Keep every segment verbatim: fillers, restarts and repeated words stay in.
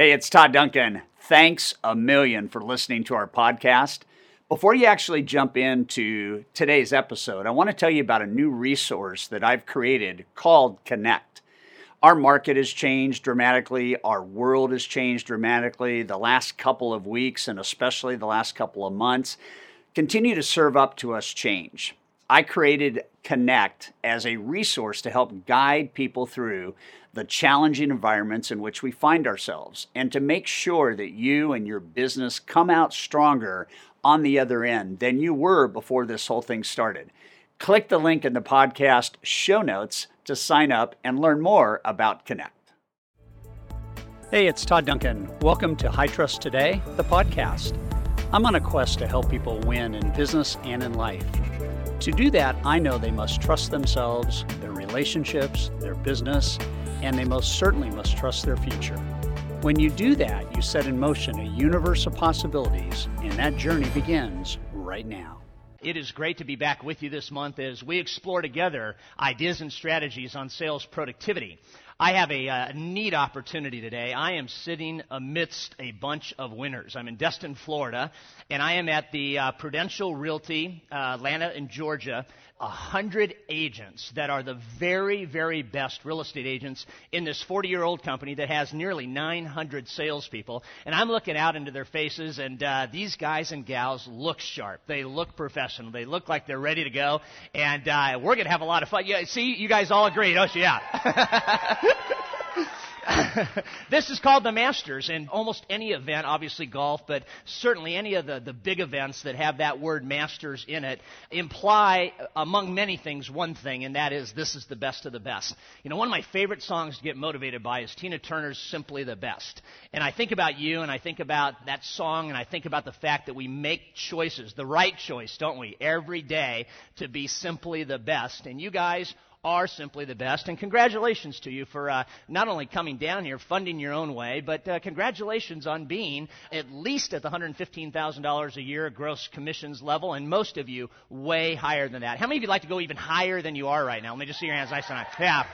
Hey, it's Todd Duncan. Thanks a million for listening to our podcast. Before you actually jump into today's episode, I want to tell you about a new resource that I've created called Connect. Our market has changed dramatically. Our world has changed dramatically the last couple of weeks, and especially the last couple of months. Continue to serve up to us change. I created Connect as a resource to help guide people through the challenging environments in which we find ourselves, and to make sure that you and your business come out stronger on the other end than you were before this whole thing started. Click the link in the podcast show notes to sign up and learn more about Connect. Hey, it's Todd Duncan. Welcome to High Trust Today, the podcast. I'm on a quest to help people win in business and in life. To do that, I know they must trust themselves, their relationships, their business, and they most certainly must trust their future. When you do that, you set in motion a universe of possibilities, and that journey begins right now. It is great to be back with you this month as we explore together ideas and strategies on sales productivity. I have a uh, neat opportunity today. I am sitting amidst a bunch of winners. I'm in Destin, Florida, and I am at the uh, Prudential Realty, uh, Atlanta and Georgia. A hundred agents that are the very, very best real estate agents in this forty-year-old company that has nearly nine hundred salespeople. And I'm looking out into their faces, and uh, these guys and gals look sharp. They look professional. They look like they're ready to go. And uh, we're going to have a lot of fun. Yeah, see, you guys all agree, don't you? Yeah. This is called the Masters, and almost any event, obviously golf, but certainly any of the, the big events that have that word Masters in it imply, among many things, one thing, and that is this is the best of the best. You know, one of my favorite songs to get motivated by is Tina Turner's Simply the Best. And I think about you, and I think about that song, and I think about the fact that we make choices, the right choice, don't we, every day to be simply the best. And you guys are simply the best, and congratulations to you for uh, not only coming down here, funding your own way, but uh, congratulations on being at least at the one hundred fifteen thousand dollars a year gross commissions level, and most of you way higher than that. How many of you like to go even higher than you are right now? Let me just see your hands. Nice and high. Yeah.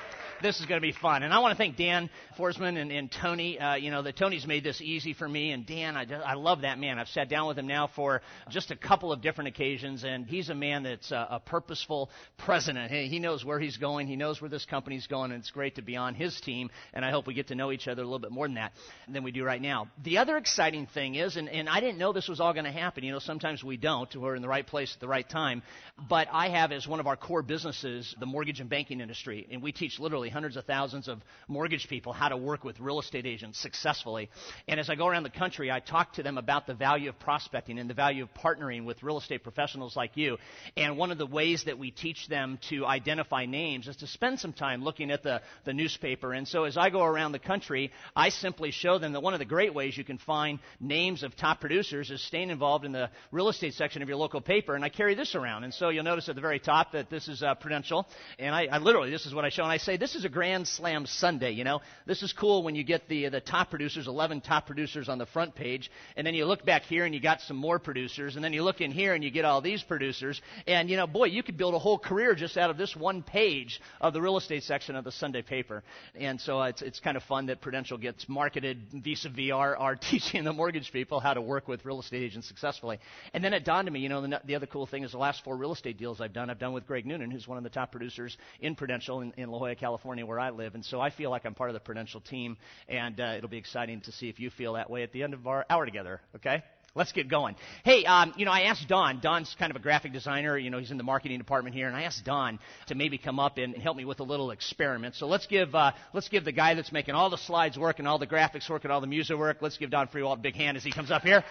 This is going to be fun. And I want to thank Dan Forsman and, and Tony. Uh, you know, that Tony's made this easy for me. And Dan, I, just, I love that man. I've sat down with him now for just a couple of different occasions. And he's a man that's a, a purposeful president. He, he knows where he's going. He knows where this company's going. And it's great to be on his team. And I hope we get to know each other a little bit more than that than we do right now. The other exciting thing is, and, and I didn't know this was all going to happen. You know, sometimes we don't. We're in the right place at the right time. But I have as one of our core businesses the mortgage and banking industry. And we teach literally hundreds of thousands of mortgage people how to work with real estate agents successfully. And as I go around the country, I talk to them about the value of prospecting and the value of partnering with real estate professionals like you. And one of the ways that we teach them to identify names is to spend some time looking at the, the newspaper. And so as I go around the country, I simply show them that one of the great ways you can find names of top producers is staying involved in the real estate section of your local paper. And I carry this around. And so you'll notice at the very top that this is uh, Prudential. And I, I literally, this is what I show. And I say, this is a Grand Slam Sunday, you know. This is cool when you get the the top producers, eleven top producers on the front page, and then you look back here and you got some more producers, and then you look in here and you get all these producers, and, you know, boy, you could build a whole career just out of this one page of the real estate section of the Sunday paper. And so it's it's kind of fun that Prudential gets marketed vis-a-vis our, our teaching the mortgage people how to work with real estate agents successfully. And then it dawned on me, you know, the, the other cool thing is the last four real estate deals I've done, I've done with Greg Noonan, who's one of the top producers in Prudential in, in La Jolla, California. California, where I live, and so I feel like I'm part of the Prudential team, and uh, it'll be exciting to see if you feel that way at the end of our hour together, okay? Let's get going. Hey, um, you know, I asked Don. Don's kind of a graphic designer. You know, he's in the marketing department here, and I asked Don to maybe come up and help me with a little experiment. So let's give uh, let's give the guy that's making all the slides work and all the graphics work and all the music work, let's give Don Freewald a big hand as he comes up here.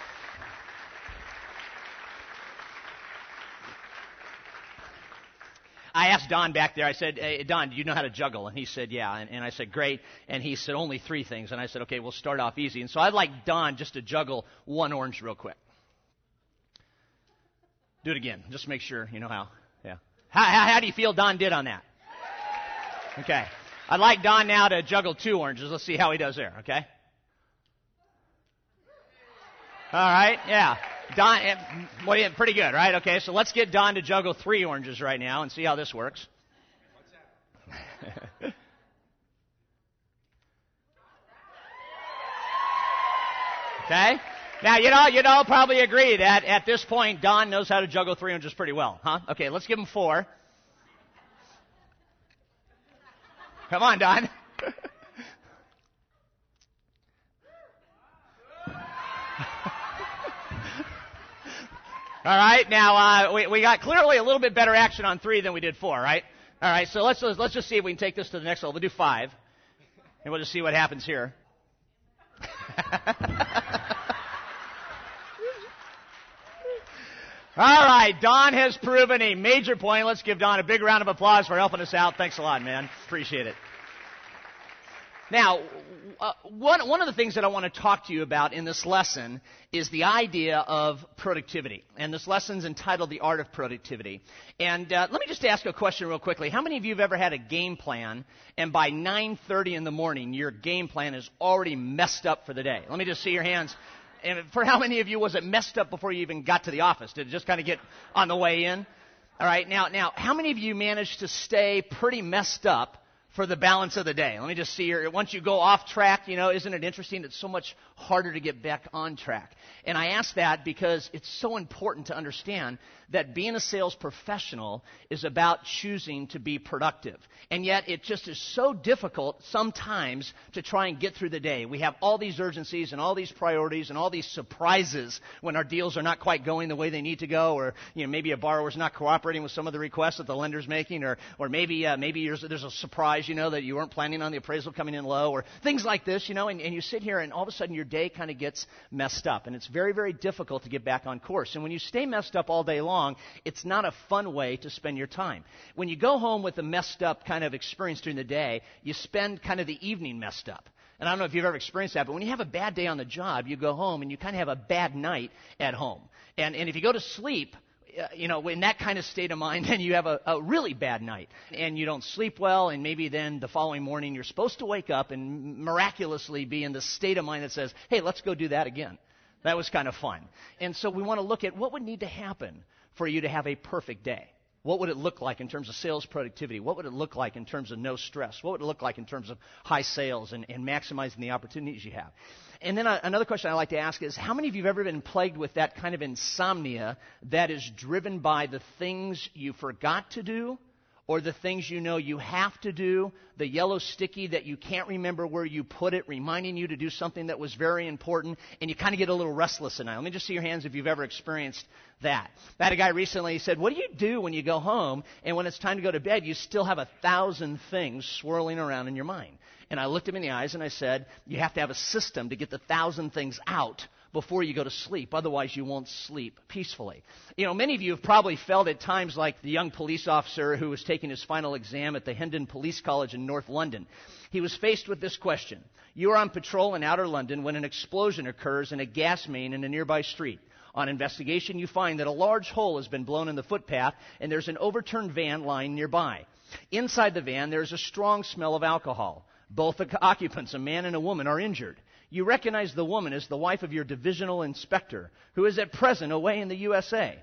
I asked Don back there, I said, hey, Don, do you know how to juggle? And he said, yeah. And, and I said, great. And he said, only three things. And I said, okay, we'll start off easy. And so I'd like Don just to juggle one orange real quick. Do it again. Just make sure you know how. Yeah. How, how, how do you feel Don did on that? Okay. I'd like Don now to juggle two oranges. Let's see how he does there, okay? All right, yeah. Don, what do you, pretty good, right? Okay, so let's get Don to juggle three oranges right now and see how this works. What's that? Okay? Now, you know, you'd all probably agree that at this point, Don knows how to juggle three hundreds pretty well, huh? Okay, let's give him four. Come on, Don. All right, now, uh, we, we got clearly a little bit better action on three than we did four, right? All right, so let's, let's just see if we can take this to the next level. We'll do five, and we'll just see what happens here. All right, Don has proven a major point. Let's give Don a big round of applause for helping us out. Thanks a lot, man. Appreciate it. Now, uh, one, one of the things that I want to talk to you about in this lesson is the idea of productivity. And this lesson's entitled The Art of Productivity. And uh, let me just ask a question real quickly. How many of you have ever had a game plan, and by nine thirty in the morning, your game plan is already messed up for the day? Let me just see your hands. And for how many of you was it messed up before you even got to the office? Did it just kind of get on the way in? All right, now, now, how many of you managed to stay pretty messed up for the balance of the day? Let me just see here. Once you go off track, you know, isn't it interesting? It's so much harder to get back on track. And I ask that because it's so important to understand that being a sales professional is about choosing to be productive. And yet it just is so difficult sometimes to try and get through the day. We have all these urgencies and all these priorities and all these surprises when our deals are not quite going the way they need to go, or, you know, maybe a borrower's not cooperating with some of the requests that the lender's making, or, or maybe, uh, maybe there's a surprise, you know, that you weren't planning on the appraisal coming in low, or things like this, you know, and, and you sit here and all of a sudden your day kind of gets messed up, and it's very, very difficult to get back on course. And when you stay messed up all day long, it's not a fun way to spend your time. When you go home with a messed up kind of experience during the day, you spend kind of the evening messed up. And I don't know if you've ever experienced that, but when you have a bad day on the job, you go home and you kind of have a bad night at home. And, and if you go to sleep, you know, in that kind of state of mind, then you have a, a really bad night, and you don't sleep well, and maybe then the following morning you're supposed to wake up and miraculously be in the state of mind that says, hey, let's go do that again. That was kind of fun. And so we want to look at what would need to happen for you to have a perfect day. What would it look like in terms of sales productivity? What would it look like in terms of no stress? What would it look like in terms of high sales and, and maximizing the opportunities you have? And then a, another question I like to ask is, how many of you have ever been plagued with that kind of insomnia that is driven by the things you forgot to do, or the things you know you have to do, the yellow sticky that you can't remember where you put it, reminding you to do something that was very important, and you kind of get a little restless at night? Let me just see your hands if you've ever experienced that. I had a guy recently, he said, what do you do when you go home, and when it's time to go to bed, you still have a thousand things swirling around in your mind? And I looked him in the eyes and I said, you have to have a system to get the thousand things out before you go to sleep, otherwise you won't sleep peacefully. You know, many of you have probably felt at times like the young police officer who was taking his final exam at the Hendon Police College in North London. He was faced with this question. You are on patrol in outer London when an explosion occurs in a gas main in a nearby street. On investigation, you find that a large hole has been blown in the footpath, and there's an overturned van lying nearby. Inside the van, there is a strong smell of alcohol. Both occupants, a man and a woman, are injured. You recognize the woman as the wife of your divisional inspector, who is at present away in the U S A.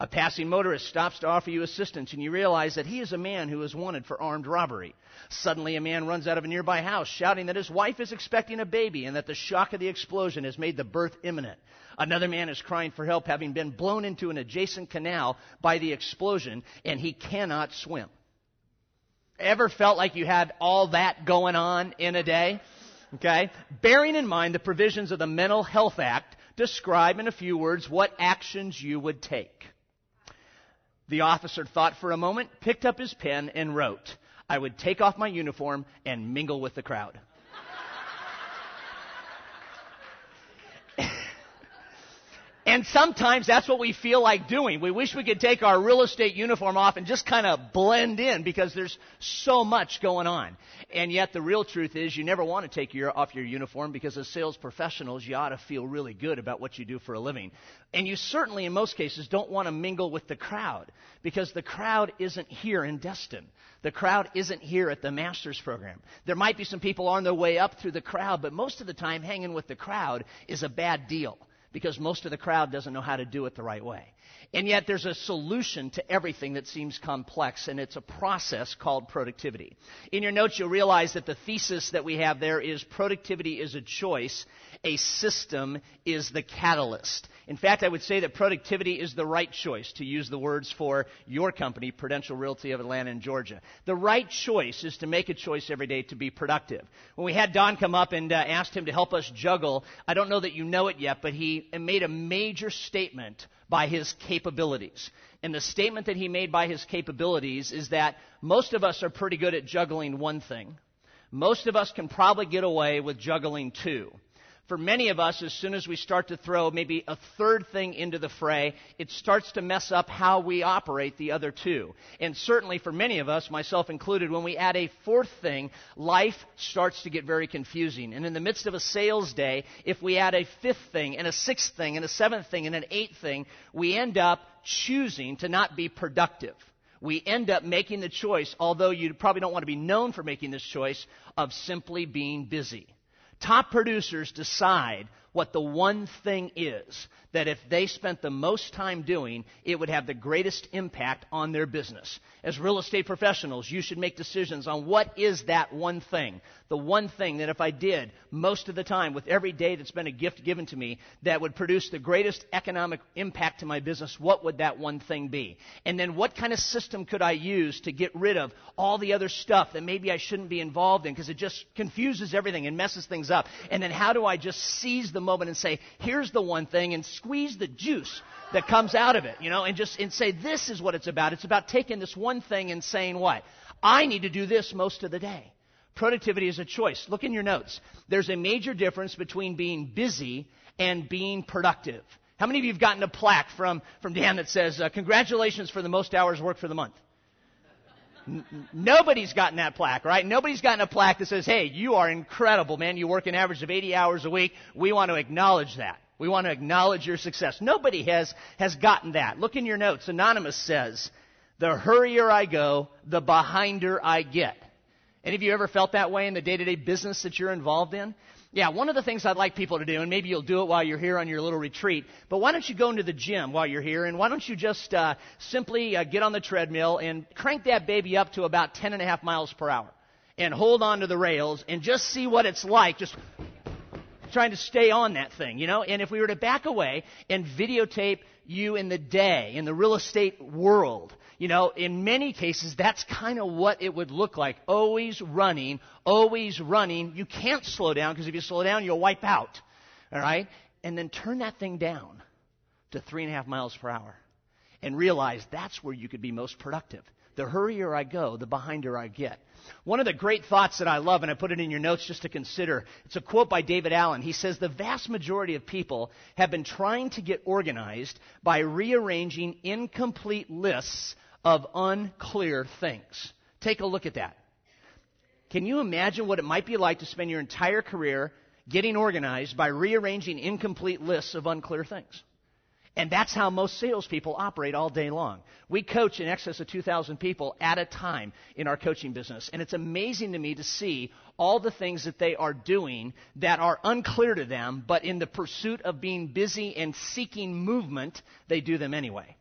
A passing motorist stops to offer you assistance, and you realize that he is a man who is wanted for armed robbery. Suddenly, a man runs out of a nearby house, shouting that his wife is expecting a baby and that the shock of the explosion has made the birth imminent. Another man is crying for help, having been blown into an adjacent canal by the explosion, and he cannot swim. Ever felt like you had all that going on in a day? Okay, bearing in mind the provisions of the Mental Health Act, describe in a few words what actions you would take. The officer thought for a moment, picked up his pen, and wrote, I would take off my uniform and mingle with the crowd. And sometimes that's what we feel like doing. We wish we could take our real estate uniform off and just kind of blend in because there's so much going on. And yet the real truth is you never want to take your, off your uniform because as sales professionals, you ought to feel really good about what you do for a living. And you certainly, in most cases, don't want to mingle with the crowd because the crowd isn't here in Destin. The crowd isn't here at the master's program. There might be some people on their way up through the crowd, but most of the time hanging with the crowd is a bad deal. because most of the crowd doesn't know how to do it the right way. And yet there's a solution to everything that seems complex, and it's a process called productivity. In your notes, you'll realize that the thesis that we have there is productivity is a choice. A system is the catalyst. In fact, I would say that productivity is the right choice, to use the words for your company, Prudential Realty of Atlanta and Georgia. The right choice is to make a choice every day to be productive. When we had Don come up and uh, asked him to help us juggle, I don't know that you know it yet, but he made a major statement by his capabilities. And the statement that he made by his capabilities is that most of us are pretty good at juggling one thing. Most of us can probably get away with juggling two. For many of us, as soon as we start to throw maybe a third thing into the fray, it starts to mess up how we operate the other two. And certainly for many of us, myself included, when we add a fourth thing, life starts to get very confusing. And in the midst of a sales day, if we add a fifth thing and a sixth thing and a seventh thing and an eighth thing, we end up choosing to not be productive. We end up making the choice, although you probably don't want to be known for making this choice, of simply being busy. Top producers decide what the one thing is that if they spent the most time doing, it would have the greatest impact on their business. As real estate professionals, you should make decisions on what is that one thing. The one thing that if I did most of the time with every day that's been a gift given to me that would produce the greatest economic impact to my business, what would that one thing be? And then what kind of system could I use to get rid of all the other stuff that maybe I shouldn't be involved in because it just confuses everything and messes things up? And then how do I just seize the moment and say, here's the one thing, and squeeze the juice that comes out of it, you know, and just and say, this is what it's about. It's about taking this one thing and saying what? I need to do this most of the day. Productivity is a choice. Look in your notes. There's a major difference between being busy and being productive. How many of you have gotten a plaque from, from Dan that says, uh, congratulations for the most hours worked for the month? Nobody's gotten that plaque, right? Nobody's gotten a plaque that says, hey, you are incredible, man. You work an average of eighty hours a week. We want to acknowledge that. We want to acknowledge your success. Nobody has, has gotten that. Look in your notes. Anonymous says, the hurrier I go, the behinder I get. Any of you ever felt that way in the day-to-day business that you're involved in? Yeah, one of the things I'd like people to do, and maybe you'll do it while you're here on your little retreat, but why don't you go into the gym while you're here, and why don't you just uh, simply uh, get on the treadmill and crank that baby up to about ten and a half miles per hour and hold on to the rails and just see what it's like, just trying to stay on that thing, you know? And if we were to back away and videotape you in the day, in the real estate world, you know, in many cases, that's kind of what it would look like. Always running, always running. You can't slow down because if you slow down, you'll wipe out. All right? And then turn that thing down to three and a half miles per hour and realize that's where you could be most productive. The hurrier I go, the behinder I get. One of the great thoughts that I love, and I put it in your notes just to consider, it's a quote by David Allen. He says, the vast majority of people have been trying to get organized by rearranging incomplete lists of unclear things. Take a look at that. Can you imagine what it might be like to spend your entire career getting organized by rearranging incomplete lists of unclear things? And that's how most salespeople operate all day long. We coach in excess of two thousand people at a time in our coaching business. And it's amazing to me to see all the things that they are doing that are unclear to them, but in the pursuit of being busy and seeking movement, they do them anyway.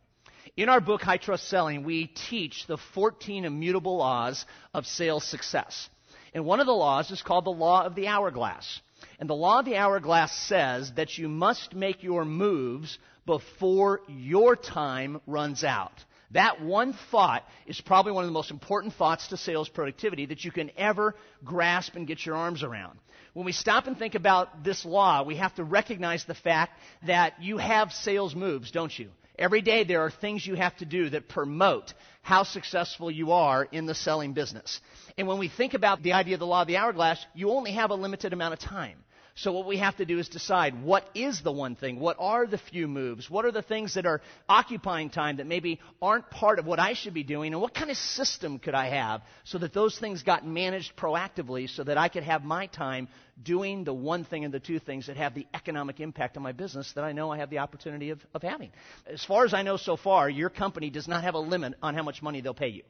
In our book, High Trust Selling, we teach the fourteen immutable laws of sales success. And one of the laws is called the law of the hourglass. And the law of the hourglass says that you must make your moves before your time runs out. That one thought is probably one of the most important thoughts to sales productivity that you can ever grasp and get your arms around. When we stop and think about this law, we have to recognize the fact that you have sales moves, don't you? Every day there are things you have to do that promote how successful you are in the selling business. And when we think about the idea of the law of the hourglass, you only have a limited amount of time. So what we have to do is decide what is the one thing, what are the few moves, what are the things that are occupying time that maybe aren't part of what I should be doing, and what kind of system could I have so that those things got managed proactively so that I could have my time doing the one thing and the two things that have the economic impact on my business that I know I have the opportunity of, of having. As far as I know so far, your company does not have a limit on how much money they'll pay you.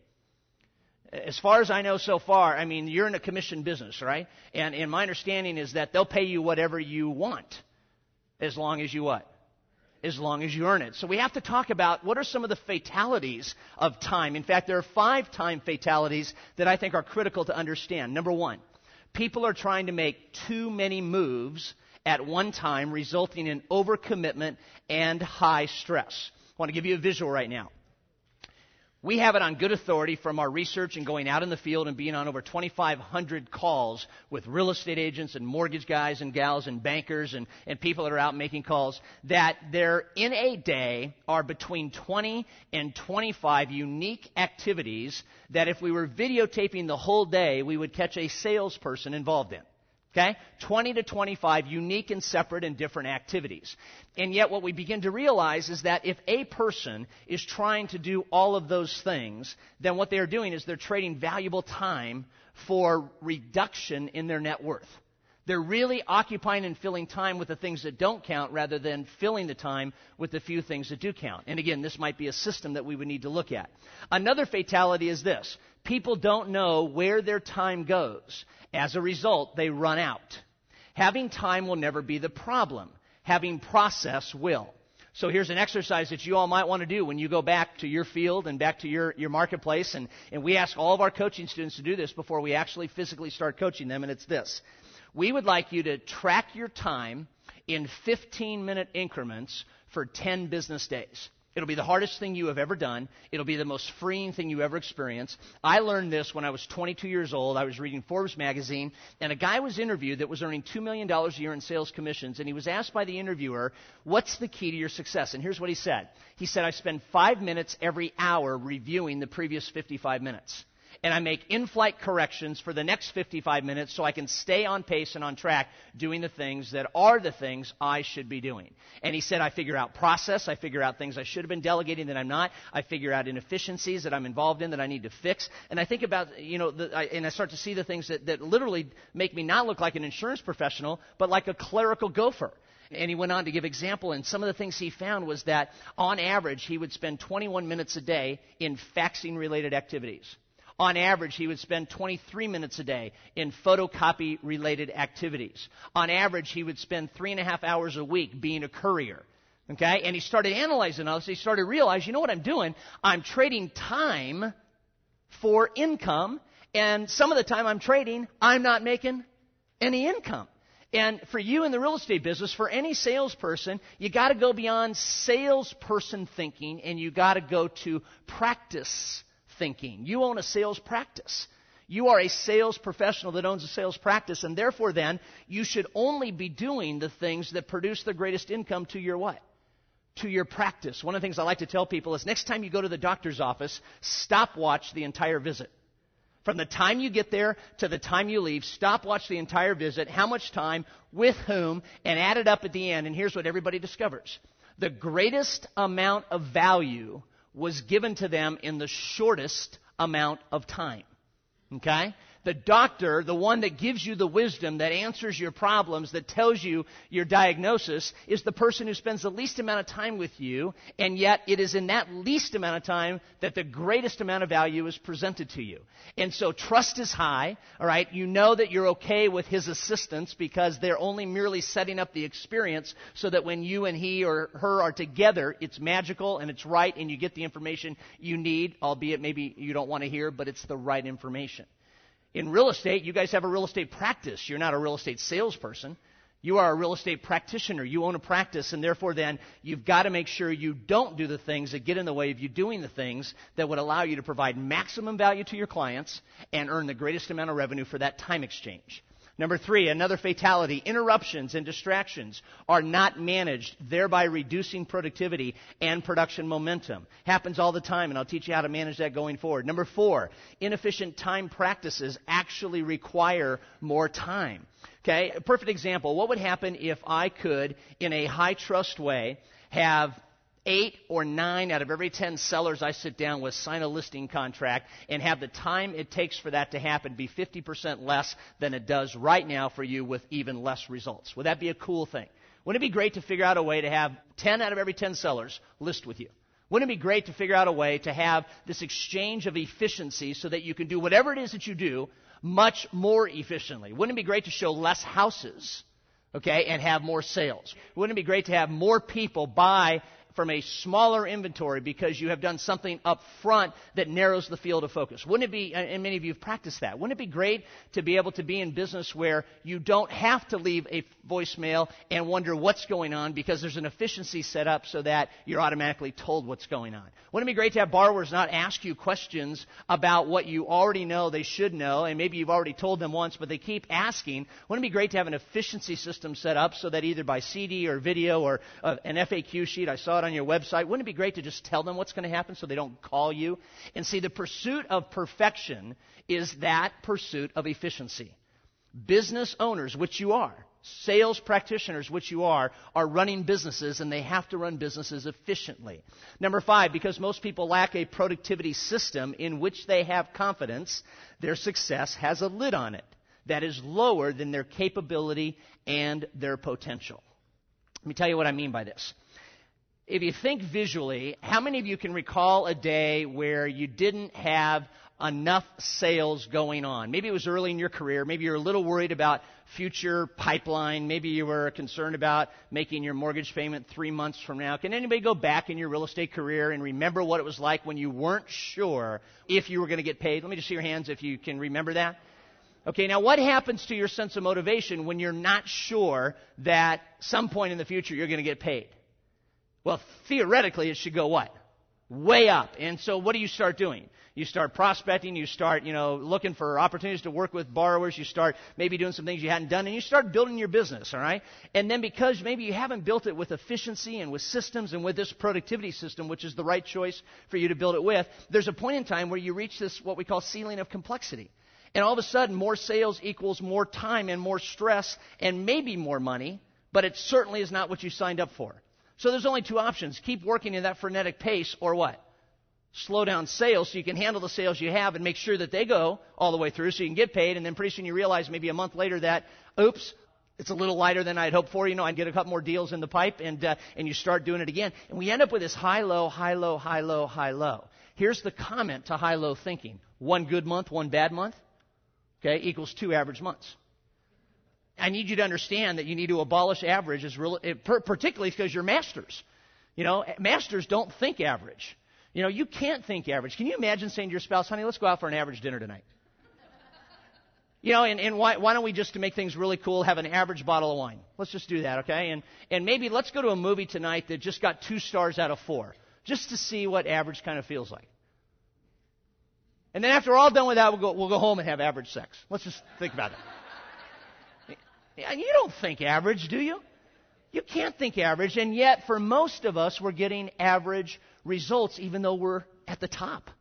As far as I know so far, I mean, you're in a commission business, right? And, and my understanding is that they'll pay you whatever you want as long as you what? as long as you earn it. So we have to talk about what are some of the fatalities of time. In fact, there are five time fatalities that I think are critical to understand. Number one, people are trying to make too many moves at one time, resulting in overcommitment and high stress. I want to give you a visual right now. We have it on good authority from our research and going out in the field and being on over twenty-five hundred calls with real estate agents and mortgage guys and gals and bankers and, and people that are out making calls, that there in a day are between twenty and twenty-five unique activities that if we were videotaping the whole day, we would catch a salesperson involved in. Okay? twenty to twenty-five unique and separate and different activities. And yet what we begin to realize is that if a person is trying to do all of those things, then what they're doing is they're trading valuable time for reduction in their net worth. They're really occupying and filling time with the things that don't count rather than filling the time with the few things that do count. And again, this might be a system that we would need to look at. Another fatality is this. People don't know where their time goes. As a result, they run out. Having time will never be the problem. Having process will. So here's an exercise that you all might want to do when you go back to your field and back to your, your marketplace. And, and we ask all of our coaching students to do this before we actually physically start coaching them, and it's this. We would like you to track your time in fifteen-minute increments for ten business days. It'll be the hardest thing you have ever done. It'll be the most freeing thing you ever experience. I learned this when I was twenty-two years old. I was reading Forbes magazine, and a guy was interviewed that was earning two million dollars a year in sales commissions, and he was asked by the interviewer, what's the key to your success? And here's what he said. He said, I spend five minutes every hour reviewing the previous fifty-five minutes. And I make in-flight corrections for the next fifty-five minutes so I can stay on pace and on track doing the things that are the things I should be doing. And he said, I figure out process. I figure out things I should have been delegating that I'm not. I figure out inefficiencies that I'm involved in that I need to fix. And I think about, you know, the, I, and I start to see the things that, that literally make me not look like an insurance professional, but like a clerical gopher. And he went on to give example, and some of the things he found was that on average he would spend twenty-one minutes a day in faxing-related activities. On average, he would spend twenty-three minutes a day in photocopy-related activities. On average, he would spend three and a half hours a week being a courier. Okay? And he started analyzing all this. He started to realize, you know what I'm doing? I'm trading time for income, and some of the time I'm trading, I'm not making any income. And for you in the real estate business, for any salesperson, you got to go beyond salesperson thinking, and you got to go to practice thinking. You own a sales practice. You are a sales professional that owns a sales practice, and therefore then you should only be doing the things that produce the greatest income to your what? To your practice. One of the things I like to tell people is next time you go to the doctor's office, stopwatch the entire visit. From the time you get there to the time you leave, stopwatch the entire visit, how much time, with whom, and add it up at the end, and here's what everybody discovers. The greatest amount of value was given to them in the shortest amount of time, okay? The doctor, the one that gives you the wisdom, that answers your problems, that tells you your diagnosis, is the person who spends the least amount of time with you, and yet it is in that least amount of time that the greatest amount of value is presented to you. And so trust is high, all right? You know that you're okay with his assistance because they're only merely setting up the experience so that when you and he or her are together, it's magical and it's right and you get the information you need, albeit maybe you don't want to hear, but it's the right information. In real estate, you guys have a real estate practice. You're not a real estate salesperson. You are a real estate practitioner. You own a practice, and therefore then you've got to make sure you don't do the things that get in the way of you doing the things that would allow you to provide maximum value to your clients and earn the greatest amount of revenue for that time exchange. Number three, another fatality, interruptions and distractions are not managed, thereby reducing productivity and production momentum. Happens all the time, and I'll teach you how to manage that going forward. Number four, inefficient time practices actually require more time. Okay, a perfect example. What would happen if I could, in a high trust way, have Eight or nine out of every ten sellers I sit down with sign a listing contract and have the time it takes for that to happen be fifty percent less than it does right now for you with even less results? Would that be a cool thing? Wouldn't it be great to figure out a way to have ten out of every ten sellers list with you? Wouldn't it be great to figure out a way to have this exchange of efficiency so that you can do whatever it is that you do much more efficiently? Wouldn't it be great to show less houses? okay, and have more sales. Wouldn't it be great to have more people buy from a smaller inventory because you have done something up front that narrows the field of focus? Wouldn't it be, and many of you have practiced that, wouldn't it be great to be able to be in business where you don't have to leave a voicemail and wonder what's going on because there's an efficiency set up so that you're automatically told what's going on? Wouldn't it be great to have borrowers not ask you questions about what you already know they should know, and maybe you've already told them once, but they keep asking? Wouldn't it be great to have an efficiency system set up so that either by C D or video or uh, an F A Q sheet, I saw it on your website, wouldn't it be great to just tell them what's going to happen so they don't call you? And see, the pursuit of perfection is that pursuit of efficiency. Business owners, which you are, sales practitioners, which you are, are running businesses, and they have to run businesses efficiently. Number five, because most people lack a productivity system in which they have confidence, their success has a lid on it that is lower than their capability and their potential. Let me tell you what I mean by this. If you think visually, how many of you can recall a day where you didn't have enough sales going on? Maybe it was early in your career. Maybe you were a little worried about future pipeline. Maybe you were concerned about making your mortgage payment three months from now. Can anybody go back in your real estate career and remember what it was like when you weren't sure if you were going to get paid? Let me just see your hands if you can remember that. Okay, now what happens to your sense of motivation when you're not sure that some point in the future you're going to get paid? Well, theoretically, it should go what? Way up. And so what do you start doing? You start prospecting. You start, you know, looking for opportunities to work with borrowers. You start maybe doing some things you hadn't done, and you start building your business, all right? And then because maybe you haven't built it with efficiency and with systems and with this productivity system, which is the right choice for you to build it with, there's a point in time where you reach this, what we call ceiling of complexity. And all of a sudden, more sales equals more time and more stress and maybe more money, but it certainly is not what you signed up for. So there's only two options. Keep working in that frenetic pace, or what? Slow down sales so you can handle the sales you have and make sure that they go all the way through so you can get paid. And then pretty soon you realize maybe a month later that, oops, it's a little lighter than I'd hoped for. You know, I'd get a couple more deals in the pipe, and uh, and you start doing it again. And we end up with this high-low, high-low, high-low, high-low. Here's the comment to high-low thinking. One good month, one bad month, okay, equals two average months. I need you to understand that you need to abolish average, as real, particularly because you're masters. You know, masters don't think average. You know, you can't think average. Can you imagine saying to your spouse, honey, let's go out for an average dinner tonight? You know, and, and why, why don't we just, to make things really cool, have an average bottle of wine? Let's just do that, okay? And, and maybe let's go to a movie tonight that just got two stars out of four, just to see what average kind of feels like. And then after we're all done with that, we'll go, we'll go home and have average sex. Let's just think about it. And you don't think average, do you? You can't think average, and yet for most of us, we're getting average results, even though we're at the top.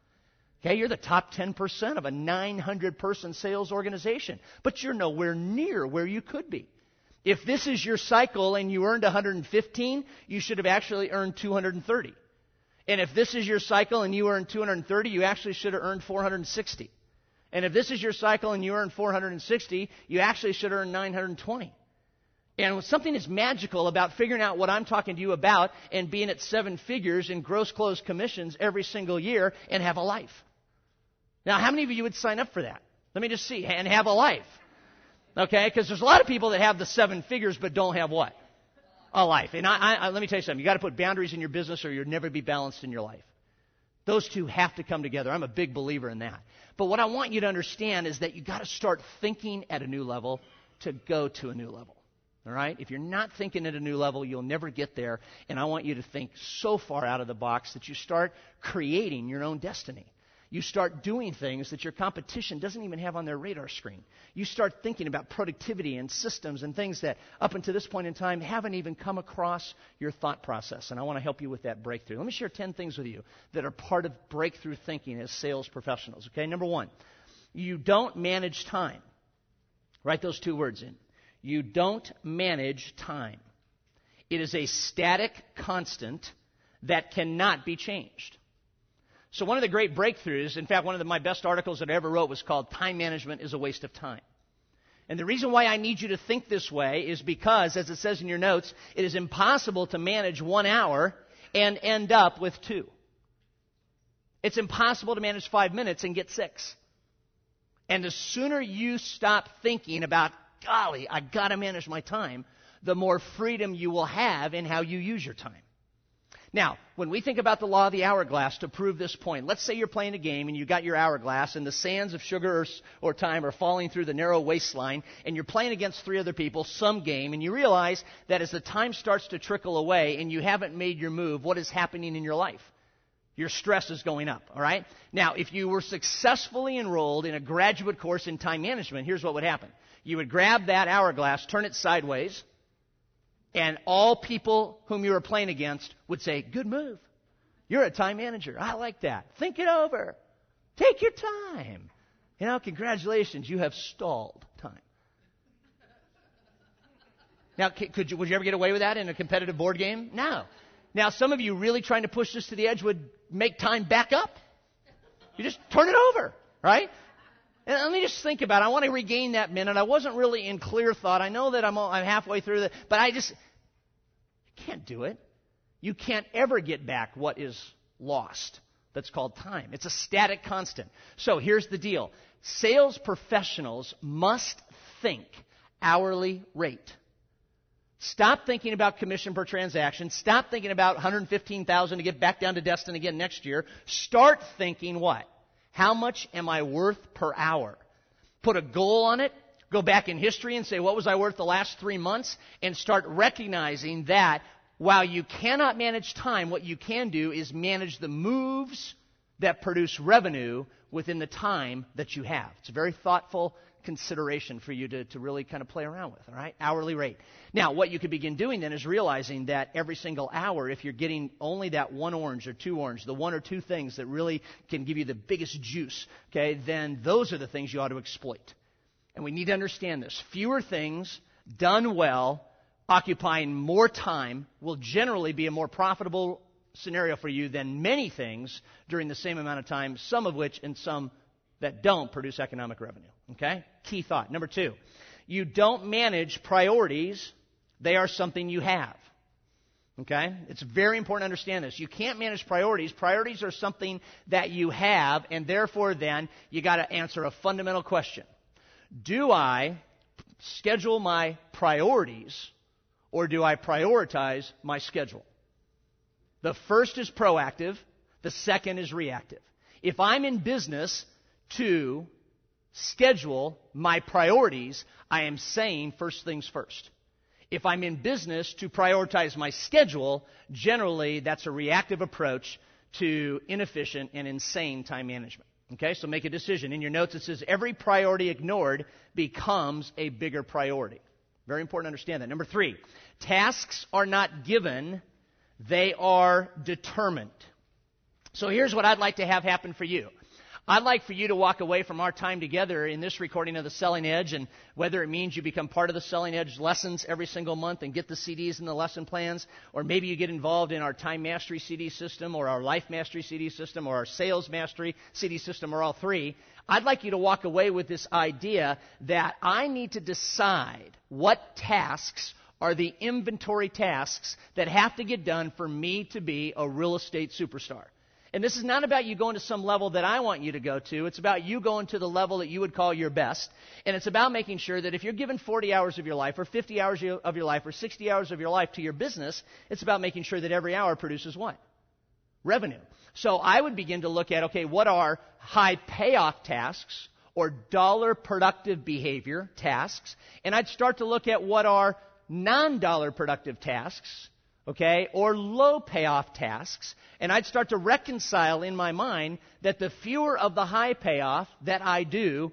Okay, you're the top ten percent of a nine hundred person sales organization, but you're nowhere near where you could be. If this is your cycle and you earned one hundred fifteen, you should have actually earned two hundred thirty. And if this is your cycle and you earned two hundred thirty, you actually should have earned four hundred sixty. And if this is your cycle and you earn four hundred sixty, you actually should earn nine hundred twenty. And something is magical about figuring out what I'm talking to you about and being at seven figures in gross closed commissions every single year and have a life. Now, how many of you would sign up for that? Let me just see. And have a life. Okay? Because there's a lot of people that have the seven figures but don't have what? A life. And I, I, I let me tell you something. You've got to put boundaries in your business or you'll never be balanced in your life. Those two have to come together. I'm a big believer in that. But what I want you to understand is that you got to start thinking at a new level to go to a new level. All right? If you're not thinking at a new level, you'll never get there. And I want you to think so far out of the box that you start creating your own destiny. You start doing things that your competition doesn't even have on their radar screen. You start thinking about productivity and systems and things that up until this point in time haven't even come across your thought process. And I want to help you with that breakthrough. Let me share ten things with you that are part of breakthrough thinking as sales professionals. Okay, number one, you don't manage time. Write those two words in. You don't manage time. It is a static constant that cannot be changed. So one of the great breakthroughs, in fact, one of the, my best articles that I ever wrote was called Time Management is a Waste of Time. And the reason why I need you to think this way is because, as it says in your notes, it is impossible to manage one hour and end up with two. It's impossible to manage five minutes and get six. And the sooner you stop thinking about, golly, I got to manage my time, the more freedom you will have in how you use your time. Now, when we think about the law of the hourglass to prove this point, let's say you're playing a game and you got your hourglass and the sands of sugar or, or time are falling through the narrow waistline and you're playing against three other people, some game, and you realize that as the time starts to trickle away and you haven't made your move, what is happening in your life? Your stress is going up, all right? Now, if you were successfully enrolled in a graduate course in time management, here's what would happen. You would grab that hourglass, turn it sideways, and all people whom you were playing against would say, good move. You're a time manager. I like that. Think it over. Take your time. You know, congratulations, you have stalled time. Now, could you, would you ever get away with that in a competitive board game? No. Now, some of you really trying to push this to the edge would make time back up. You just turn it over, right? And let me just think about it. I want to regain that minute. I wasn't really in clear thought. I know that I'm all, I'm halfway through the, but I just you can't do it. You can't ever get back what is lost. That's called time. It's a static constant. So here's the deal. Sales professionals must think hourly rate. Stop thinking about commission per transaction. Stop thinking about one hundred fifteen thousand dollars to get back down to Destin again next year. Start thinking what? How much am I worth per hour? Put a goal on it, go back in history and say, what was I worth the last three months? And start recognizing that while you cannot manage time, what you can do is manage the moves that produce revenue within the time that you have. It's a very thoughtful consideration for you to, to really kind of play around with, all right? Hourly rate. Now, what you could begin doing then is realizing that every single hour, if you're getting only that one orange or two orange, the one or two things that really can give you the biggest juice, okay, then those are the things you ought to exploit. And we need to understand this. Fewer things done well, occupying more time, will generally be a more profitable scenario for you than many things during the same amount of time, some of which and some that don't produce economic revenue. Okay? Key thought. Number two, you don't manage priorities. They are something you have. Okay? It's very important to understand this. You can't manage priorities. Priorities are something that you have, and therefore then you got to answer a fundamental question. Do I schedule my priorities or do I prioritize my schedule? The first is proactive. The second is reactive. If I'm in business to schedule my priorities, I am saying first things first. If I'm in business to prioritize my schedule, generally that's a reactive approach to inefficient and insane time management. Okay, so make a decision. In your notes it says every priority ignored becomes a bigger priority. Very important to understand that. Number three, tasks are not given, they are determined. So here's what I'd like to have happen for you. I'd like for you to walk away from our time together in this recording of the Selling Edge, and whether it means you become part of the Selling Edge lessons every single month and get the C Ds and the lesson plans, or maybe you get involved in our Time Mastery C D system or our Life Mastery C D system or our Sales Mastery C D system or all three, I'd like you to walk away with this idea that I need to decide what tasks are the inventory tasks that have to get done for me to be a real estate superstar. And this is not about you going to some level that I want you to go to. It's about you going to the level that you would call your best. And it's about making sure that if you're giving forty hours of your life or fifty hours of your life or sixty hours of your life to your business, it's about making sure that every hour produces what? Revenue. So I would begin to look at, okay, what are high payoff tasks or dollar productive behavior tasks? And I'd start to look at what are non-dollar productive tasks, okay, or low payoff tasks, and I'd start to reconcile in my mind that the fewer of the high payoff that I do,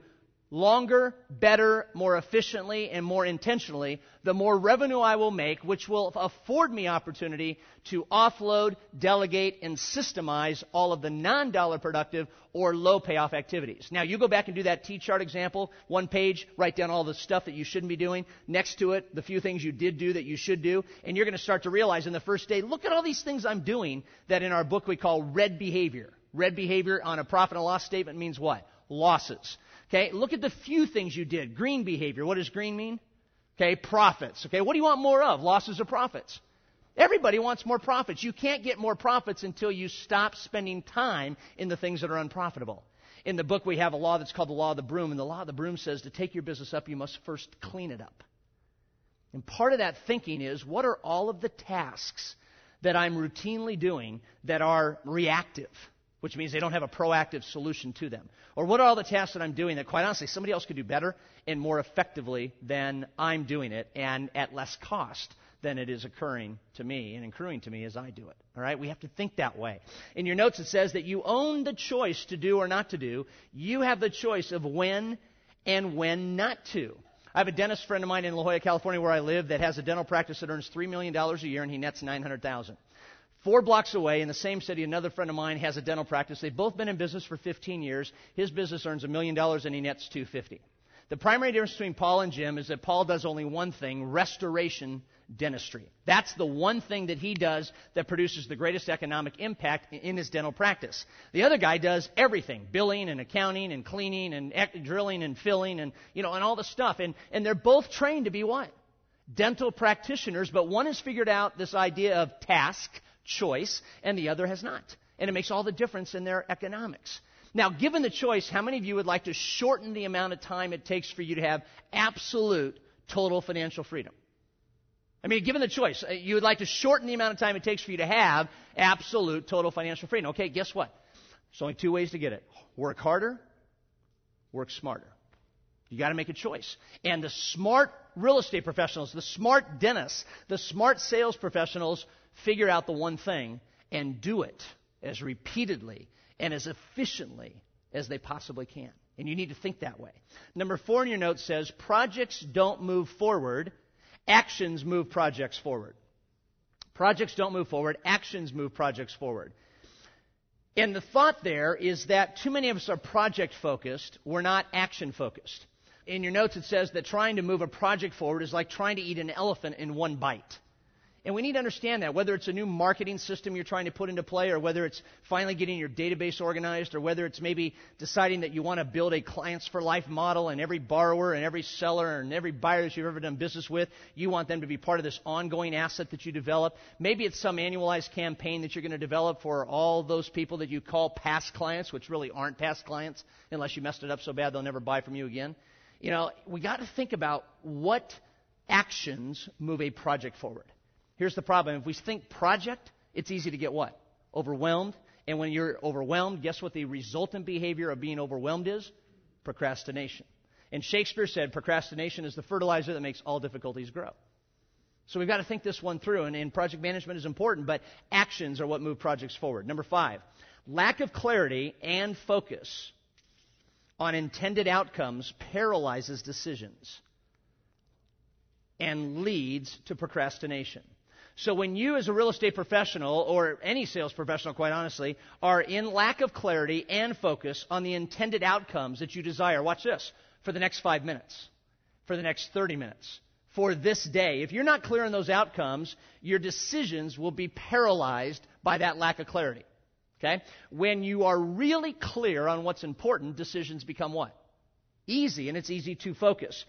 longer, better, more efficiently, and more intentionally, the more revenue I will make, which will afford me opportunity to offload, delegate, and systemize all of the non-dollar productive or low payoff activities. Now, you go back and do that T-chart example, one page, write down all the stuff that you shouldn't be doing, next to it, the few things you did do that you should do, and you're going to start to realize in the first day, look at all these things I'm doing that in our book we call red behavior. Red behavior on a profit and loss statement means what? Losses. Okay, look at the few things you did. Green behavior. What does green mean? Okay, profits. Okay, what do you want more of? Losses or profits? Everybody wants more profits. You can't get more profits until you stop spending time in the things that are unprofitable. In the book, we have a law that's called the law of the broom, and the law of the broom says to take your business up, you must first clean it up. And part of that thinking is, what are all of the tasks that I'm routinely doing that are reactive, which means they don't have a proactive solution to them? Or what are all the tasks that I'm doing that, quite honestly, somebody else could do better and more effectively than I'm doing it, and at less cost than it is occurring to me and accruing to me as I do it? All right? We have to think that way. In your notes, it says that you own the choice to do or not to do. You have the choice of when and when not to. I have a dentist friend of mine in La Jolla, California, where I live, that has a dental practice that earns three million dollars a year, and he nets nine hundred thousand dollars. Four blocks away, in the same city, another friend of mine has a dental practice. They've both been in business for fifteen years. His business earns a million dollars, and he nets two hundred fifty thousand dollars. The primary difference between Paul and Jim is that Paul does only one thing: restoration dentistry. That's the one thing that he does that produces the greatest economic impact in his dental practice. The other guy does everything: billing and accounting and cleaning and ec- drilling and filling and, you know, and all the stuff. And, and they're both trained to be what? Dental practitioners, but one has figured out this idea of task choice and the other has not. And it makes all the difference in their economics. Now, given the choice, how many of you would like to shorten the amount of time it takes for you to have absolute total financial freedom? I mean, given the choice, you would like to shorten the amount of time it takes for you to have absolute total financial freedom. Okay, guess what? There's only two ways to get it. Work harder, work smarter. You got to make a choice. And the smart real estate professionals, the smart dentists, the smart sales professionals figure out the one thing and do it as repeatedly and as efficiently as they possibly can. And you need to think that way. Number four in your note says, projects don't move forward, actions move projects forward. Projects don't move forward. Actions move projects forward. And the thought there is that too many of us are project-focused. We're not action-focused. In your notes, it says that trying to move a project forward is like trying to eat an elephant in one bite. And we need to understand that, whether it's a new marketing system you're trying to put into play, or whether it's finally getting your database organized, or whether it's maybe deciding that you want to build a clients for life model, and every borrower and every seller and every buyer that you've ever done business with, you want them to be part of this ongoing asset that you develop. Maybe it's some annualized campaign that you're going to develop for all those people that you call past clients, which really aren't past clients unless you messed it up so bad they'll never buy from you again. You know, we got to think about what actions move a project forward. Here's the problem. If we think project, it's easy to get what? Overwhelmed. And when you're overwhelmed, guess what the resultant behavior of being overwhelmed is? Procrastination. And Shakespeare said procrastination is the fertilizer that makes all difficulties grow. So we've got to think this one through. And, and project management is important, but actions are what move projects forward. Number five, lack of clarity and focus on intended outcomes paralyzes decisions and leads to procrastination. So when you, as a real estate professional, or any sales professional, quite honestly, are in lack of clarity and focus on the intended outcomes that you desire, watch this, for the next five minutes, for the next thirty minutes, for this day, if you're not clear on those outcomes, your decisions will be paralyzed by that lack of clarity, okay? When you are really clear on what's important, decisions become what? Easy, and it's easy to focus.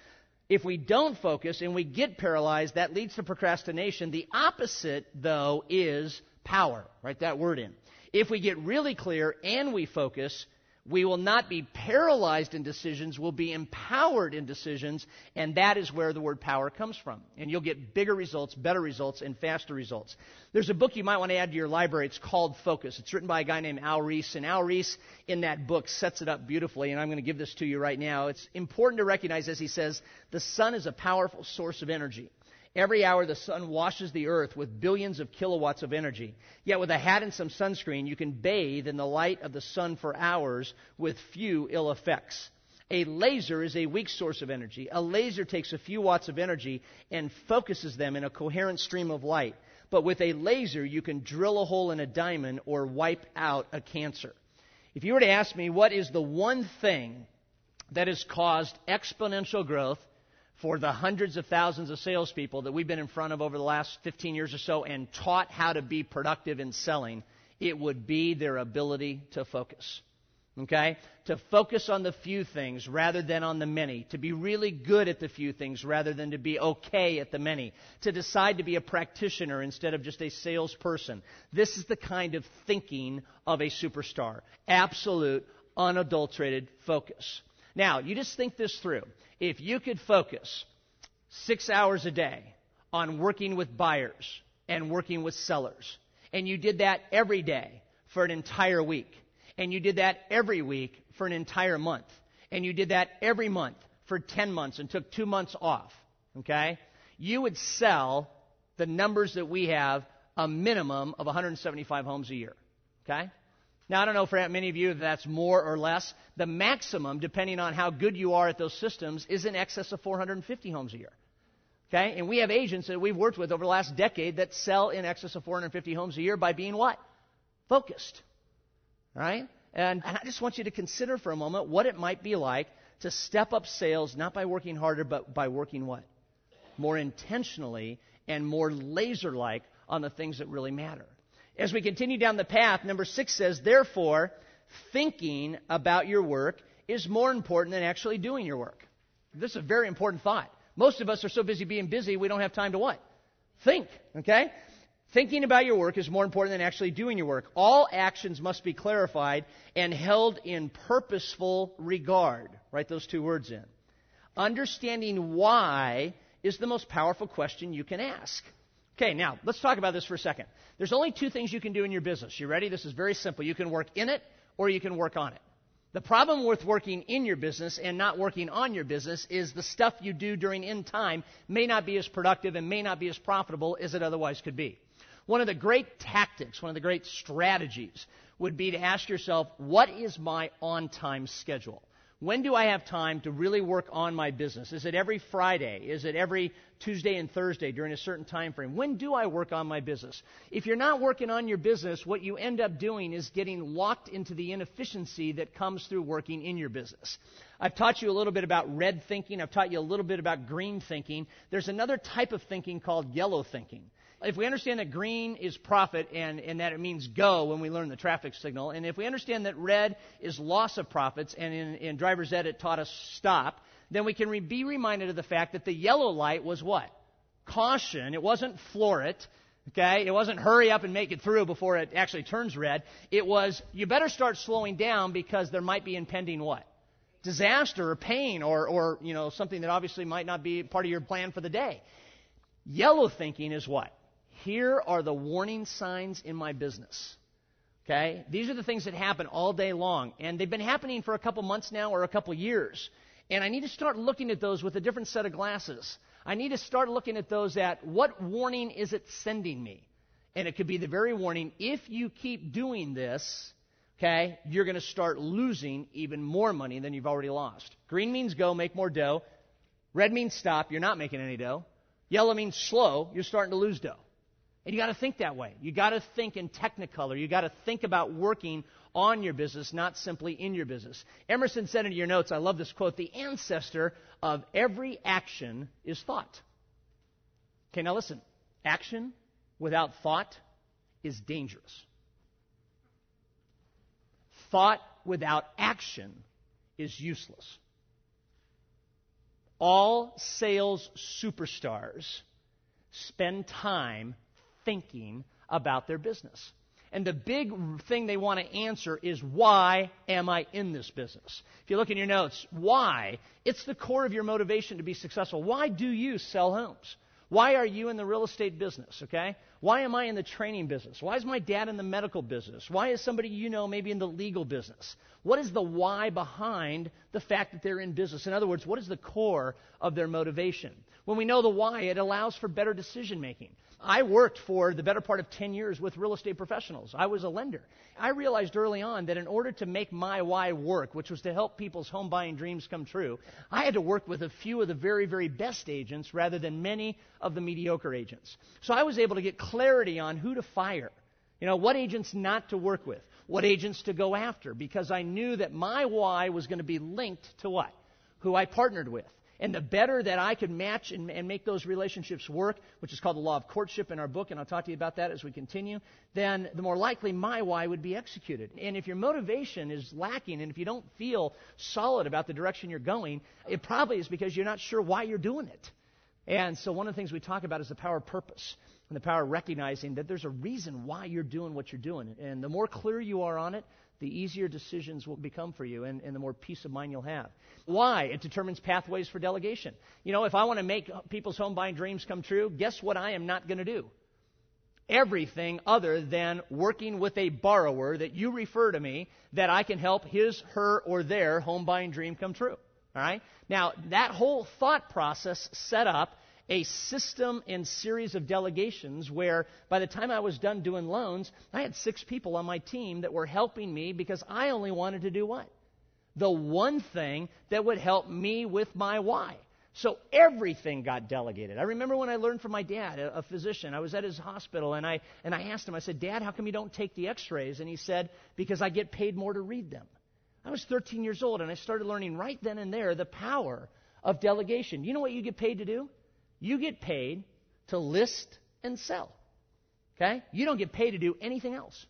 If we don't focus and we get paralyzed, that leads to procrastination. The opposite, though, is power. Write that word in. If we get really clear and we focus, we will not be paralyzed in decisions. We'll be empowered in decisions, and that is where the word power comes from. And you'll get bigger results, better results, and faster results. There's a book you might want to add to your library. It's called Focus. It's written by a guy named Al Reese, and Al Reese in that book sets it up beautifully, and I'm going to give this to you right now. It's important to recognize, as he says, the sun is a powerful source of energy. Every hour the sun washes the earth with billions of kilowatts of energy. Yet with a hat and some sunscreen, you can bathe in the light of the sun for hours with few ill effects. A laser is a weak source of energy. A laser takes a few watts of energy and focuses them in a coherent stream of light. But with a laser, you can drill a hole in a diamond or wipe out a cancer. If you were to ask me what is the one thing that has caused exponential growth for the hundreds of thousands of salespeople that we've been in front of over the last fifteen years or so and taught how to be productive in selling, it would be their ability to focus. Okay? To focus on the few things rather than on the many. To be really good at the few things rather than to be okay at the many. To decide to be a practitioner instead of just a salesperson. This is the kind of thinking of a superstar. Absolute, unadulterated focus. Now, you just think this through. If you could focus six hours a day on working with buyers and working with sellers. And you did that every day for an entire week. And you did that every week for an entire month. And you did that every month for ten months and took two months off, okay? You would sell the numbers that we have a minimum of one hundred seventy-five homes a year, okay? Now, I don't know for many of you if that's more or less. The maximum, depending on how good you are at those systems, is in excess of four hundred fifty homes a year, okay? And we have agents that we've worked with over the last decade that sell in excess of four hundred fifty homes a year by being what? Focused, all right? And I just want you to consider for a moment what it might be like to step up sales, not by working harder, but by working what? More intentionally and more laser-like on the things that really matter. As we continue down the path, number six says, therefore, thinking about your work is more important than actually doing your work. This is a very important thought. Most of us are so busy being busy, we don't have time to what? Think, okay? Thinking about your work is more important than actually doing your work. All actions must be clarified and held in purposeful regard. Write those two words in. Understanding why is the most powerful question you can ask. Okay, now, let's talk about this for a second. There's only two things you can do in your business. You ready? This is very simple. You can work in it or you can work on it. The problem with working in your business and not working on your business is the stuff you do during in time may not be as productive and may not be as profitable as it otherwise could be. One of the great tactics, one of the great strategies would be to ask yourself, what is my on-time schedule? When do I have time to really work on my business? Is it every Friday? Is it every Tuesday and Thursday during a certain time frame? When do I work on my business? If you're not working on your business, what you end up doing is getting locked into the inefficiency that comes through working in your business. I've taught you a little bit about red thinking. I've taught you a little bit about green thinking. There's another type of thinking called yellow thinking. If we understand that green is profit and, and that it means go when we learn the traffic signal, and if we understand that red is loss of profits, and in, in driver's ed it taught us stop, then we can re- be reminded of the fact that the yellow light was what? Caution. It wasn't floor it, okay? It wasn't hurry up and make it through before it actually turns red. It was you better start slowing down because there might be impending what? Disaster or pain or, or you know, something that obviously might not be part of your plan for the day. Yellow thinking is what? Here are the warning signs in my business, okay? These are the things that happen all day long, and they've been happening for a couple months now or a couple years, and I need to start looking at those with a different set of glasses. I need to start looking at those at what warning is it sending me? And it could be the very warning, if you keep doing this, okay, you're going to start losing even more money than you've already lost. Green means go, make more dough. Red means stop, you're not making any dough. Yellow means slow, you're starting to lose dough. And you got to think that way. You got to think in technicolor. You got to think about working on your business, not simply in your business. Emerson said in your notes, I love this quote, the ancestor of every action is thought. Okay, now listen. Action without thought is dangerous. Thought without action is useless. All sales superstars spend time thinking about their business. And the big thing they want to answer is, why am I in this business? If you look in your notes, why? It's the core of your motivation to be successful. Why do you sell homes? Why are you in the real estate business, okay? Why am I in the training business? Why is my dad in the medical business? Why is somebody you know maybe in the legal business? What is the why behind the fact that they're in business? In other words, what is the core of their motivation? When we know the why, it allows for better decision-making. I worked for the better part of ten years with real estate professionals. I was a lender. I realized early on that in order to make my why work, which was to help people's home buying dreams come true, I had to work with a few of the very, very best agents rather than many of the mediocre agents. So I was able to get clarity on who to fire, you know, what agents not to work with, what agents to go after, because I knew that my why was going to be linked to what? Who I partnered with. And the better that I could match and, and make those relationships work, which is called the law of courtship in our book, and I'll talk to you about that as we continue, then the more likely my why would be executed. And if your motivation is lacking and if you don't feel solid about the direction you're going, it probably is because you're not sure why you're doing it. And so one of the things we talk about is the power of purpose and the power of recognizing that there's a reason why you're doing what you're doing. And the more clear you are on it, the easier decisions will become for you and, and the more peace of mind you'll have. Why? It determines pathways for delegation. You know, if I want to make people's home buying dreams come true, guess what I am not going to do? Everything other than working with a borrower that you refer to me that I can help his, her, or their home buying dream come true. All right? Now, that whole thought process set up a system and series of delegations where by the time I was done doing loans, I had six people on my team that were helping me because I only wanted to do what? The one thing that would help me with my why. So everything got delegated. I remember when I learned from my dad, a, a physician. I was at his hospital, and I and I asked him, I said, "Dad, how come you don't take the x-rays?" And he said, "Because I get paid more to read them." I was thirteen years old, and I started learning right then and there the power of delegation. You know what you get paid to do? You get paid to list and sell, okay? You don't get paid to do anything else,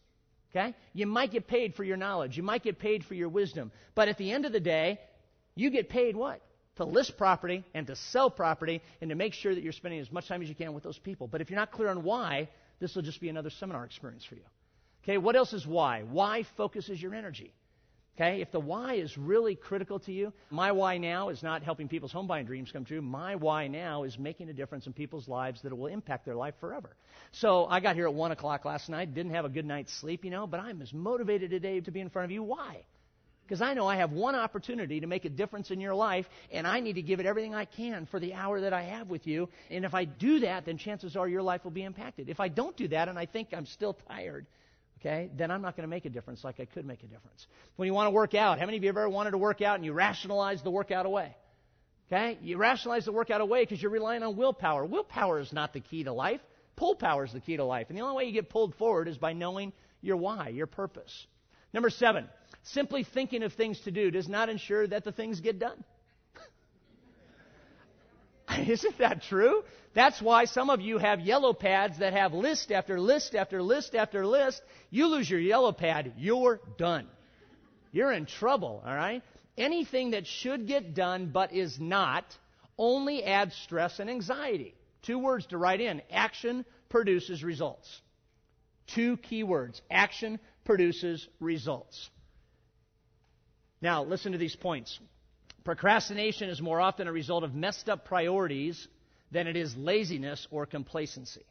okay? You might get paid for your knowledge. You might get paid for your wisdom. But at the end of the day, you get paid what? To list property and to sell property and to make sure that you're spending as much time as you can with those people. But if you're not clear on why, this will just be another seminar experience for you. Okay, what else is why? Why focuses your energy. Okay, if the why is really critical to you, my why now is not helping people's home buying dreams come true. My why now is making a difference in people's lives that will impact their life forever. So I got here at one o'clock last night, didn't have a good night's sleep, you know, but I'm as motivated today to be in front of you. Why? Because I know I have one opportunity to make a difference in your life, and I need to give it everything I can for the hour that I have with you. And if I do that, then chances are your life will be impacted. If I don't do that and I think I'm still tired, okay, then I'm not going to make a difference like I could make a difference. When you want to work out, how many of you have ever wanted to work out and you rationalize the workout away? Okay, you rationalize the workout away because you're relying on willpower. Willpower is not the key to life. Pull power is the key to life. And the only way you get pulled forward is by knowing your why, your purpose. Number seven, simply thinking of things to do does not ensure that the things get done. Isn't that true? That's why some of you have yellow pads that have list after list after list after list. You lose your yellow pad, you're done. You're in trouble, all right? Anything that should get done but is not only adds stress and anxiety. Two words to write in. Action produces results. Two key words. Action produces results. Now, listen to these points. Procrastination is more often a result of messed up priorities than it is laziness or complacency.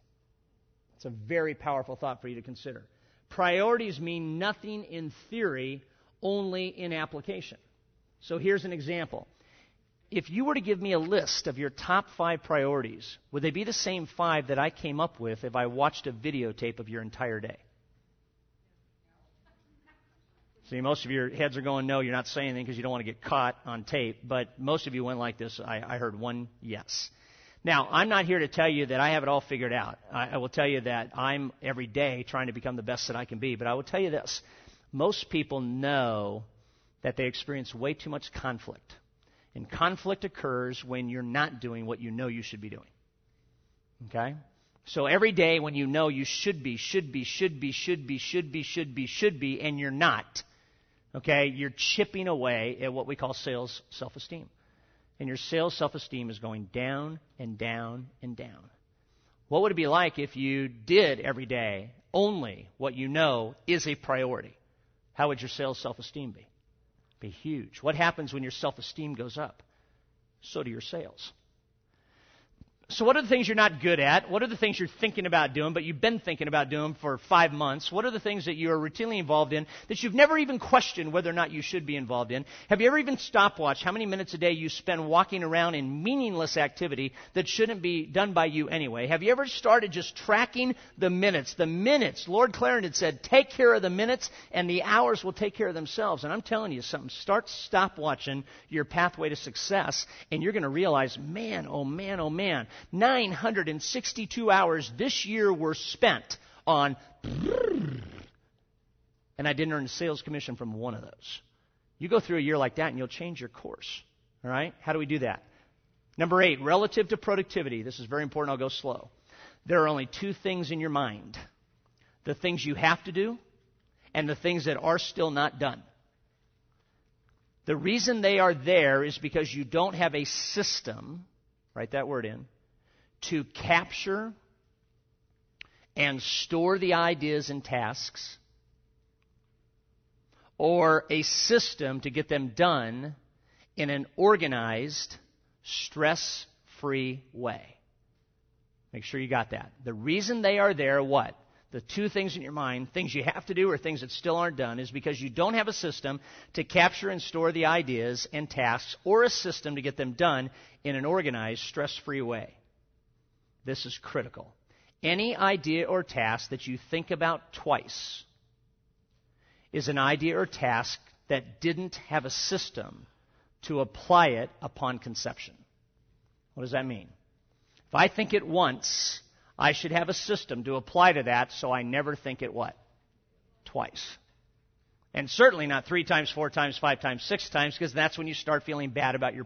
It's a very powerful thought for you to consider. Priorities mean nothing in theory, only in application. So here's an example. If you were to give me a list of your top five priorities, would they be the same five that I came up with if I watched a videotape of your entire day? See, most of your heads are going, no, you're not saying anything because you don't want to get caught on tape. But most of you went like this. I, I heard one yes. Now, I'm not here to tell you that I have it all figured out. I, I will tell you that I'm every day trying to become the best that I can be. But I will tell you this. Most people know that they experience way too much conflict. And conflict occurs when you're not doing what you know you should be doing. Okay? So every day when you know you should be, should be, should be, should be, should be, should be, should be, and you're not. Okay, you're chipping away at what we call sales self-esteem. And your sales self-esteem is going down and down and down. What would it be like if you did every day only what you know is a priority? How would your sales self-esteem be? Be huge. What happens when your self-esteem goes up? So do your sales. So what are the things you're not good at? What are the things you're thinking about doing, but you've been thinking about doing for five months? What are the things that you are routinely involved in that you've never even questioned whether or not you should be involved in? Have you ever even stopwatched how many minutes a day you spend walking around in meaningless activity that shouldn't be done by you anyway? Have you ever started just tracking the minutes? The minutes. Lord Clarendon said, take care of the minutes and the hours will take care of themselves. And I'm telling you something, start stopwatching your pathway to success and you're going to realize, man, oh man, oh man. nine hundred sixty-two hours this year were spent on, and I didn't earn a sales commission from one of those. You go through a year like that and you'll change your course. All right? How do we do that? Number eight, relative to productivity. This is very important. I'll go slow. There are only two things in your mind. The things you have to do and the things that are still not done. The reason they are there is because you don't have a system, write that word in, to capture and store the ideas and tasks or a system to get them done in an organized, stress-free way. Make sure you got that. The reason they are there, what? The two things in your mind, things you have to do or things that still aren't done, is because you don't have a system to capture and store the ideas and tasks or a system to get them done in an organized, stress-free way. This is critical. Any idea or task that you think about twice is an idea or task that didn't have a system to apply it upon conception. What does that mean? If I think it once, I should have a system to apply to that so I never think it what? Twice. And certainly not three times, four times, five times, six times, because that's when you start feeling bad about your